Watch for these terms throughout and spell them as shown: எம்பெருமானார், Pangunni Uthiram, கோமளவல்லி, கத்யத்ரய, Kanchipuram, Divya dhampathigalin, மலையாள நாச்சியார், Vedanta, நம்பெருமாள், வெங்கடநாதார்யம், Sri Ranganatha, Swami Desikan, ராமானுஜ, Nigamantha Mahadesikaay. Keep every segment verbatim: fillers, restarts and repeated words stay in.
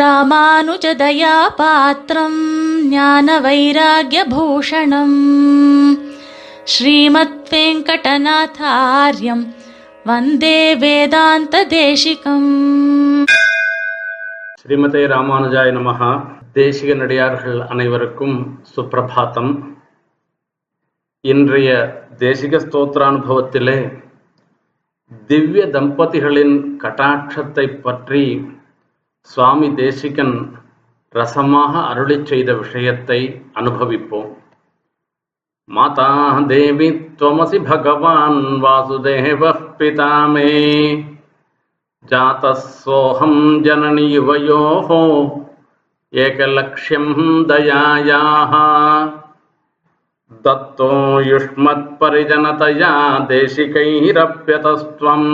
ராமானுஜதயா பாத்ரம் ஞான வைராக்ய பூஷணம் ஸ்ரீமத் வெங்கடநாதார்யம் வந்தே வேதாந்த தேசிகம். ஸ்ரீமதே ராமானுஜாய நமஹா. தேசிக நடிகார்கள் அனைவருக்கும் சுப்பிரபாத்தம். இன்றைய தேசிக ஸ்தோத்திரானுபவத்திலே திவ்ய தம்பதிகளின் கடாட்சத்தை பற்றி சுவாமி தேசிகன் ரசமாக அருளி செய்த விஷயத்தை அனுபவிப்போம். மாதா தேவி த்வமசி பகவான் வாசுதேவ பிதாமே ஜாதஸ்ஸோஹம் ஜனனி யுவயோஹோ ஏகலக்ஷ்யம் தயாயாஹ தத்தோ யுஷ்மத் பரிஜனதயா தேசிகைரப்யதஸ்த்வம்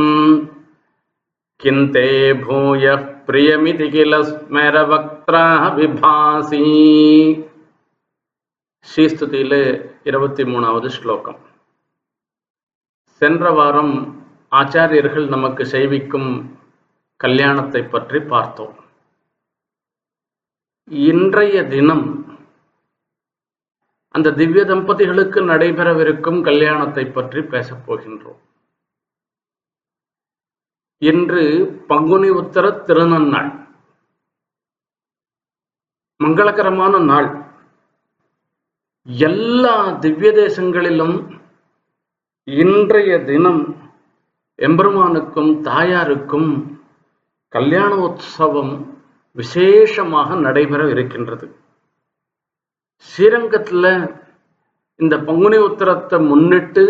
கிந்தே பூயப் பிரியமிதி கில ஸ்மரவக்த்ரா விபாசி. ஸ்ரீஸ்துதியிலே இருபத்தி மூணாவது ஸ்லோகம். சென்ற வாரம் ஆச்சாரியர்கள் நமக்கு செய்விக்கும் கல்யாணத்தை பற்றி பார்த்தோம். இன்றைய தினம் அந்த திவ்ய தம்பதிகளுக்கு நடைபெறவிருக்கும் கல்யாணத்தை பற்றி பேசப் போகின்றோம். இன்று பங்குனி உத்தர திருநன்னாள், மங்களகரமான நாள். எல்லா திவ்ய தேசங்களிலும் இன்றைய தினம் எம்பெருமானுக்கும் தாயாருக்கும் கல்யாணோத்சவம் விசேஷமாக நடைபெற இருக்கின்றது. ஸ்ரீரங்கத்தில் இந்த பங்குனி உத்தரத்தை முன்னிட்டு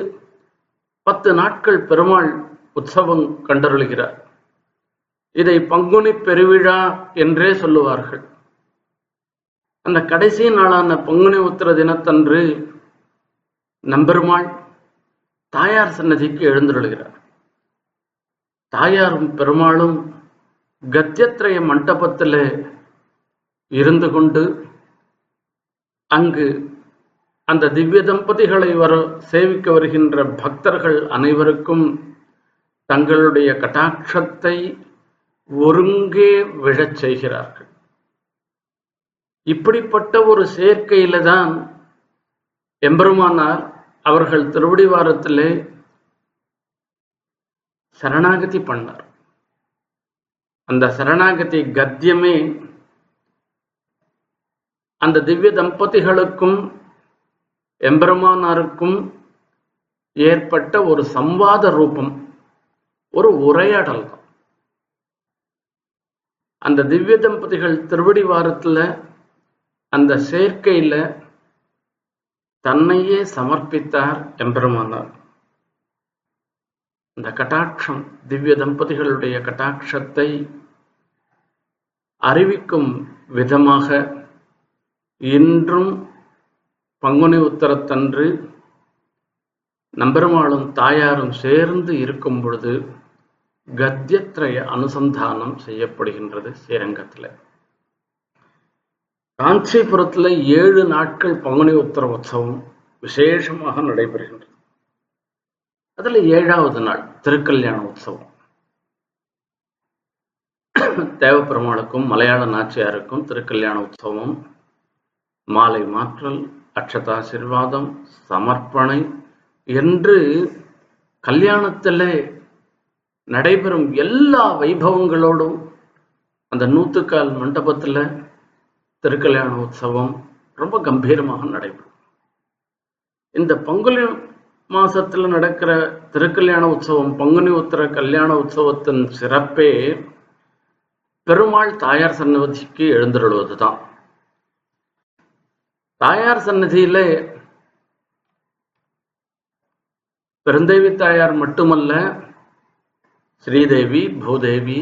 பத்து நாட்கள் பெருமாள் உற்சவம் கண்டருளுகிறார். இதை பங்குனி பெருவிழா என்றே சொல்லுவார்கள். அந்த கடைசி நாளான பங்குனி உத்திர தினத்தன்று நம்பெருமாள் தாயார் சன்னதிக்கு எழுந்தருளுகிறார். தாயாரும் பெருமாளும் கத்யத்ரய மண்டபத்தில் இருந்து கொண்டு அங்கு அந்த திவ்ய தம்பதிகளை வர சேவிக்க வருகின்ற பக்தர்கள் அனைவருக்கும் தங்களுடைய கடாட்சத்தை ஒருங்கே விழச் செய்கிறார்கள். இப்படிப்பட்ட ஒரு சேர்க்கையில தான் எம்பெருமானார் அவர்கள் திருவடிவாரத்திலே சரணாகதி பண்ணார். அந்த சரணாகதி கத்தியமே அந்த திவ்ய தம்பதிகளுக்கும் எம்பெருமானாருக்கும் ஏற்பட்ட ஒரு சம்வாத ரூபம், ஒரு உரையாடல் தான். அந்த திவ்ய தம்பதிகள் திருவடி வாரத்தில் அந்த சேர்க்கையில தன்னையே சமர்ப்பித்தார் எம்பெருமானார். அந்த கடாட்சம், திவ்ய தம்பதிகளுடைய கடாட்சத்தை அறிவிக்கும் விதமாக இன்றும் பங்குனி உத்தரத்தன்று நம்பெருமாளும் தாயாரும் சேர்ந்து இருக்கும் பொழுது கத்யத்ரய அனுசந்தானம் செய்யப்படுகின்றது ஸ்ரீரங்கத்தில். காஞ்சிபுரத்தில் ஏழு நாட்கள் பங்குனி உத்தர உற்சவம் விசேஷமாக நடைபெறுகின்றது. அதில் ஏழாவது நாள் திருக்கல்யாண உற்சவம். தேவப்பெருமாளுக்கும் மலையாள நாச்சியாருக்கும் திருக்கல்யாண உற்சவம், மாலை மாற்றல், அக்ஷதாசிர்வாதம், சமர்ப்பணை என்று கல்யாணத்திலே நடைபெறும் எல்லா வைபவங்களோடும் அந்த நூத்துக்கால் மண்டபத்தில் திருக்கல்யாண உற்சவம் ரொம்ப கம்பீரமாக நடைபெறும். இந்த பங்குனி மாசத்தில் நடக்கிற திருக்கல்யாண உற்சவம், பங்குனி உத்தர கல்யாண உற்சவத்தின் சிறப்பே பெருமாள் தாயார் சன்னதிக்கு எழுந்தருள்வது தான். தாயார் சன்னதியிலே பெருந்தேவி தாயார் மட்டுமல்ல, ஸ்ரீதேவி, பூதேவி,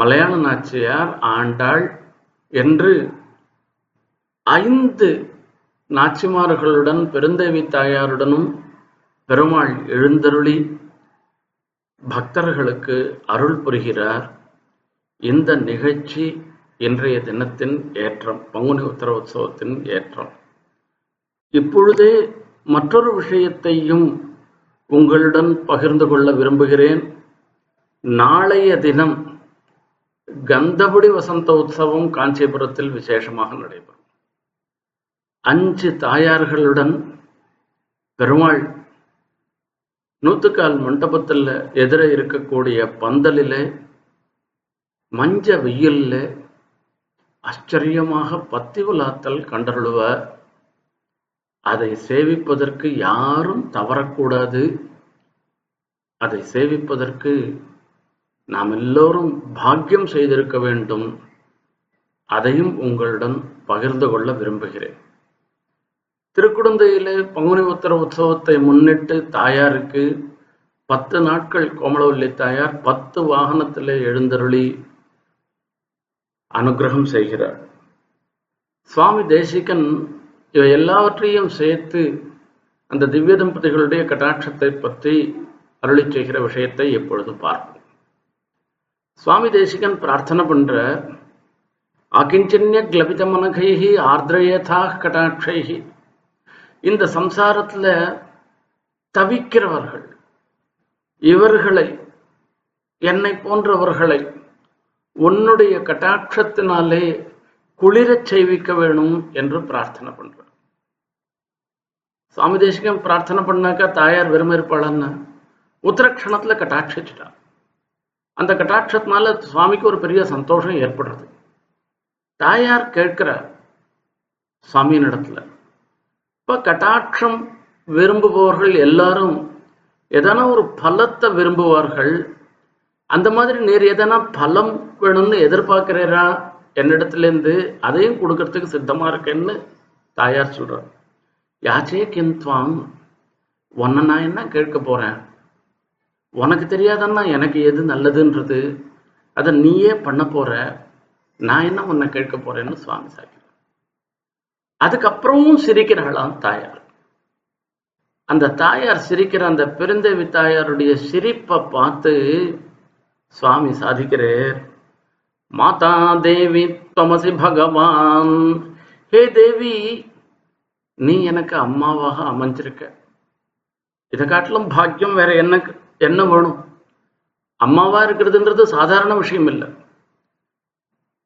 மலையாள நாச்சியார், ஆண்டாள் என்று ஐந்து நாச்சிமார்களுடன் பெருந்தேவி தாயாருடனும் பெருமாள் எழுந்தருளி பக்தர்களுக்கு அருள் புரிகிறார். இந்த நிகழ்ச்சி இன்றைய தினத்தின் ஏற்றம், பங்குனி உத்தர உற்சவத்தின் ஏற்றம். இப்பொழுதே மற்றொரு விஷயத்தையும் உங்களுடன் பகிர்ந்து கொள்ள விரும்புகிறேன். நாளைய தினம் கந்தபுடி வசந்த உற்சவம் காஞ்சிபுரத்தில் விசேஷமாக நடைபெறும். அஞ்சு தாயார்களுடன் பெருமாள் நூத்துக்கால் மண்டபத்தில் எதிரே இருக்கக்கூடிய பந்தலிலே மஞ்ச வெயில்ல ஆச்சரியமாக பத்திவுலாத்தல் கண்டருளுவ. அதை சேவிப்பதற்கு யாரும் தவறக்கூடாது. அதை சேவிப்பதற்கு நாம் எல்லோரும் பாக்கியம் செய்திருக்க வேண்டும். அதையும் உங்களுடன் பகிர்ந்து கொள்ள விரும்புகிறேன். திருக்குடந்தையிலே பங்குனி உத்திர உற்சவத்தை முன்னிட்டு தாயாருக்கு பத்து நாட்கள் கோமளவல்லி தாயார் பத்து வாகனத்திலே எழுந்தருளி அனுகிரகம் செய்கிறார். சுவாமி தேசிகன் இவை எல்லாவற்றையும் சேர்த்து அந்த திவ்ய தம்பதிகளுடைய கடாட்சத்தை பற்றி அருளி செய்கிற விஷயத்தை எப்பொழுது பார்ப்போம். சுவாமி தேசிகன் பிரார்த்தனை பண்ற அகிஞ்சன்ய கிளபித மனகைகி ஆர்திரயதா கடாட்சைகி. இந்த சம்சாரத்துல தவிக்கிறவர்கள், இவர்களை, என்னை போன்றவர்களை உன்னுடைய கடாட்சத்தினாலே குளிரச் செய்விக்க வேணும் என்று பிரார்த்தனை பண்ற. சுவாமி தேசிகன் பிரார்த்தனை பண்ணாக்கா தாயார் வெறுமைப்பாளன்னு உத்தரக்ஷணத்துல கட்டாட்சிச்சிட்டான். அந்த கட்டாட்சத்தினால சுவாமிக்கு ஒரு பெரிய சந்தோஷம் ஏற்படுறது. தாயார் கேட்கிற சுவாமியின் இடத்துல இப்ப கட்டாட்சம் விரும்புபவர்கள் எல்லாரும் எதனா ஒரு பலத்தை விரும்புவார்கள். அந்த மாதிரி நீர் எதனா பலம் வேணும்னு எதிர்பார்க்கிறீரா என்னிடத்துலேருந்து, அதையும் கொடுக்கறதுக்கு சித்தமா இருக்கேன்னு தாயார் சொல்றார். யாச்சே கிந்த்வாம், உன்னை நான் என்ன கேட்க போறேன், உனக்கு தெரியாதன்னா எனக்கு எது நல்லதுன்றது அதை நீயே பண்ண போற, நான் என்ன உன்னை கேட்க போறேன்னு சுவாமி சாக்கிற. அதுக்கப்புறமும் சிரிக்கிறாளாம் தாயார். அந்த தாயார் சிரிக்கிற அந்த பெருந்தேவி தாயாருடைய சிரிப்பை பார்த்து சுவாமி சாதிக்கிறார். மாதா தேவி தமசி பகவான், ஹே தேவி நீ எனக்கு அம்மாவாக அமைஞ்சிருக்க, இதை காட்டிலும் பாக்கியம் வேற என்ன என்ன வேணும். அம்மாவா இருக்கிறதுன்றது சாதாரண விஷயம் இல்லை.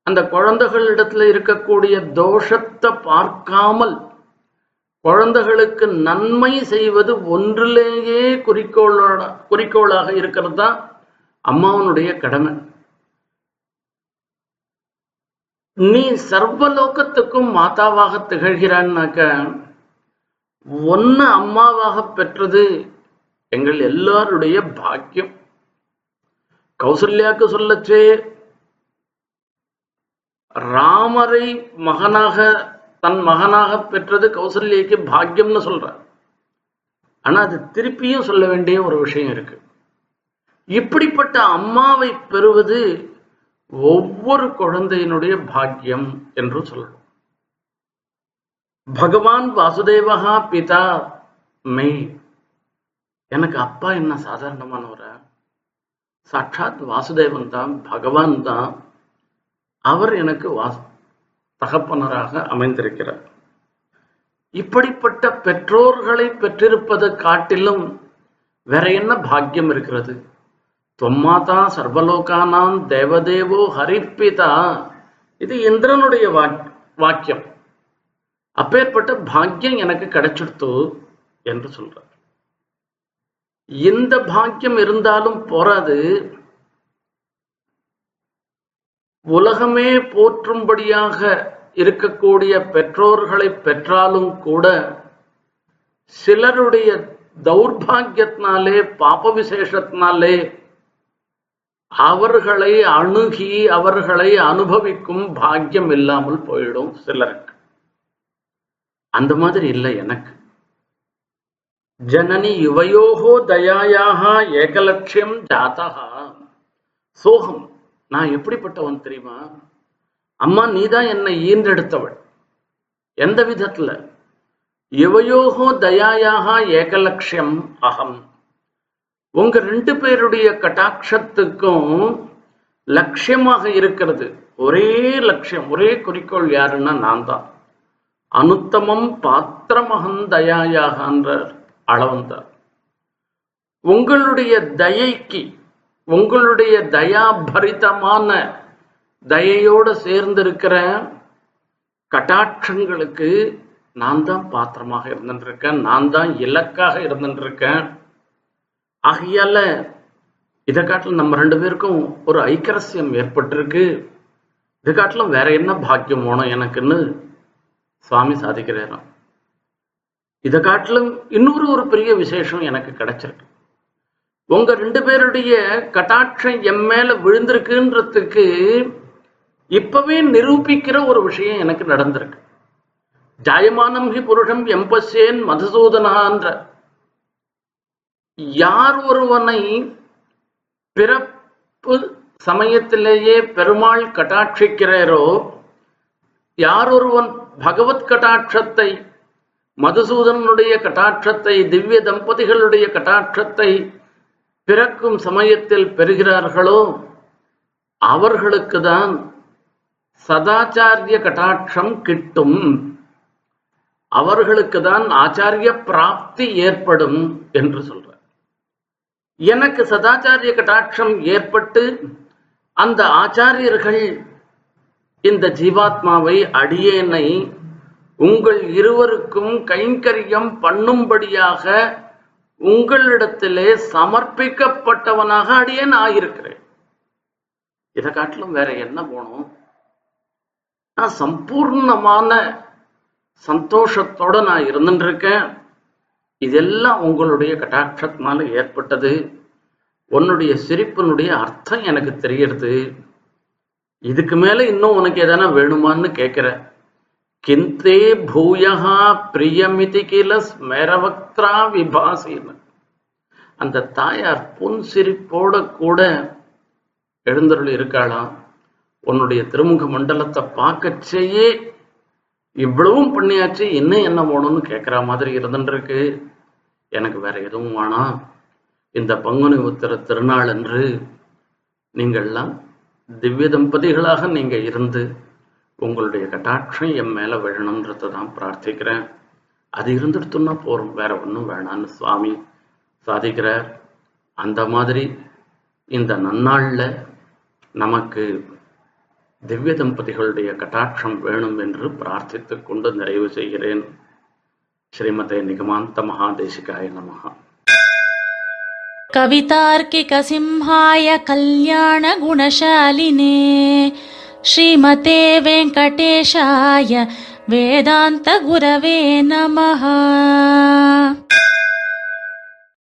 அந்த குழந்தைகள் இடத்துல இருக்கக்கூடிய தோஷத்தை பார்க்காமல் குழந்தைகளுக்கு நன்மை செய்வது ஒன்றிலேயே குறிக்கோளோட குறிக்கோளாக இருக்கிறது தான் அம்மாவனுடைய கடமை. நீ சர்வலோகத்துக்கும் மாதாவாக திகழ்கிறான்னாக்க ஒன்னு அம்மாவாக பெற்றது எங்கள் எல்லாருடைய பாக்கியம். கௌசல்யாக்கு சொல்லச்சே ராமரை மகனாக தன் மகனாக பெற்றது கௌசல்யாக்கு பாக்கியம்னு சொல்றார். ஆனா அது திருப்பியும் சொல்ல வேண்டிய ஒரு விஷயம் இருக்கு. இப்படிப்பட்ட அம்மாவை பெறுவது ஒவ்வொரு குழந்தையினுடைய பாக்கியம் என்று சொல்றோம். பகவான் வாசுதேவஹா பிதா மே, எனக்கு அப்பா என்ன சாதாரணமானவர, சாட்சாத் வாசுதேவன் தான், பகவான் தான், அவர் எனக்கு வாசு தகப்பனராக அமைந்திருக்கிறார். இப்படிப்பட்ட பெற்றோர்களை பெற்றிருப்பதை காட்டிலும் வேற என்ன பாக்கியம் இருக்கிறது. தொம்மாதா சர்வலோகானாம் தேவதேவோ ஹரிப்பிதா, இது இந்திரனுடைய வாக்கியம். அப்பேற்பட்ட பாக்கியம் எனக்கு கிடைச்சிடுத்து என்று சொல்றார். இந்த பாக்கியம் இருந்தாலும் போறாது, உலகமே போற்றும்படியாக இருக்கக்கூடிய பெற்றோர்களை பெற்றாலும் கூட சிலருடைய தௌர்பாகியத்தினாலே பாப விசேஷத்தினாலே அவர்களை அணுகி அவர்களை அனுபவிக்கும் பாக்கியம் இல்லாமல் போயிடும் சிலருக்கு. அந்த மாதிரி இல்லை எனக்கு. ஜனனி யுவயோகோ தயாயாக ஏகலட்சியம் ஜாதகா சோகம். நான் எப்படிப்பட்டவன் தெரியுமா, அம்மா நீதான் என்னை ஈன்றெடுத்தவள். எந்த விதத்துல, யுவயோகோ தயாயாக ஏகலட்சியம் அகம், உங்க ரெண்டு பேருடைய கட்டாட்சத்துக்கும் லட்சியமாக இருக்கிறது ஒரே லட்சியம், ஒரே குறிக்கோள். யாருன்னா நான் தான். அனுத்தமம் பாத்திரமகம் தயாயாகன்ற அளவந்தார். உங்களுடைய தயைக்கு, உங்களுடைய தயாபரிதமான தயையோட சேர்ந்திருக்கிற கட்டாட்சங்களுக்கு நான் தான் பாத்திரமாக இருந்துருக்கேன், நான் தான் இலக்காக இருந்துருக்கேன். ஆகையால இதை காட்டிலும் நம்ம ரெண்டு பேருக்கும் ஒரு ஐக்கரசியம் ஏற்பட்டிருக்கு, இதை காட்டிலும் வேற என்ன பாக்கியம் போனோம் எனக்குன்னு சுவாமி சாதிக்கிறாராம். இதை காட்டிலும் இன்னொரு ஒரு பெரிய விசேஷம் எனக்கு கிடைச்சிருக்கு, உங்க ரெண்டு பேருடைய கட்டாட்சம் என் மேல விழுந்திருக்குன்றதுக்கு இப்பவே நிரூபிக்கிற ஒரு விஷயம் எனக்கு நடந்திருக்கு. ஜாயமானம் ஹி புருஷம் எம்பசேன் மதுசூதனான்ற யார் ஒருவனை பிறப்பு சமயத்திலேயே பெருமாள் கட்டாட்சிக்கிறாரோ, யார் ஒருவன் பகவத் கட்டாட்சத்தை, மதுசூதனுடைய கட்டாட்சத்தை, திவ்ய தம்பதிகளுடைய கட்டாட்சத்தை பிறக்கும் சமயத்தில் பெறுகிறார்களோ அவர்களுக்கு தான் சதாச்சாரிய கட்டாட்சம் கிட்டும், அவர்களுக்கு தான் ஆச்சாரிய பிராப்தி ஏற்படும் என்று சொல்றார். எனக்கு சதாச்சாரிய கட்டாட்சம் ஏற்பட்டு அந்த ஆச்சாரியர்கள் இந்த ஜீவாத்மாவை, அடியேனை உங்கள் இருவருக்கும் கைங்கரியம் பண்ணும்படியாக உங்களிடத்திலே சமர்ப்பிக்கப்பட்டவனாக அடியேன் ஆகியிருக்கிறேன். இதை காட்டிலும் வேற என்ன போனோம்? நான் சம்பூர்ணமான சந்தோஷத்தோட நான் இருந்துருக்கேன், இதெல்லாம் உங்களுடைய கட்டாட்சத்தினால ஏற்பட்டது, உன்னுடைய சிரிப்பினுடைய அர்த்தம் எனக்கு தெரிகிறது, இதுக்கு மேல இன்னும் உனக்கு எதனா வேணுமான்னு கேட்கிற. கிந்தே பூயஹா பிரியமிதி கில ஸ்மரவக்த்ரா விபாசீன, அந்த தாயார் புன் சிரிப்போட கூட எழுந்தருள் இருக்காளாம். உன்னுடைய திருமுக மண்டலத்தை பார்க்கச்சேயே இவ்வளவும் பண்ணியாச்சு, இன்னும் என்ன வேணும்னு கேட்குற மாதிரி இருந்துருக்கு. எனக்கு வேற எதுவும் வேணாம், இந்த பங்குனி உத்திர திருநாள் அன்று நீங்கள்லாம் திவ்ய தம்பதிகளாக நீங்க இருந்து உங்களுடைய கட்டாட்சம் என் மேல விழணும்ன்றத தான் பிரார்த்திக்கிறேன், அது இருந்துடுத்துன்னா போறோம், வேற ஒன்றும் வேணான்னு சுவாமி சாதிக்கிறார். அந்த மாதிரி இந்த நன்னாளில் நமக்கு திவ்ய தம்பதிகளுடைய கட்டாட்சம் வேணும் என்று பிரார்த்தித்து கொண்டு நிறைவு செய்கிறேன். ஸ்ரீமதே நிகமாந்த மகாதேசிகாய நமஹா. கவிதார்க்கிக சிம்ஹாய கல்யாண குணசாலினே ஸ்ரீமதே வெங்கடேஷாய வேதாந்த குரவே நமஹா.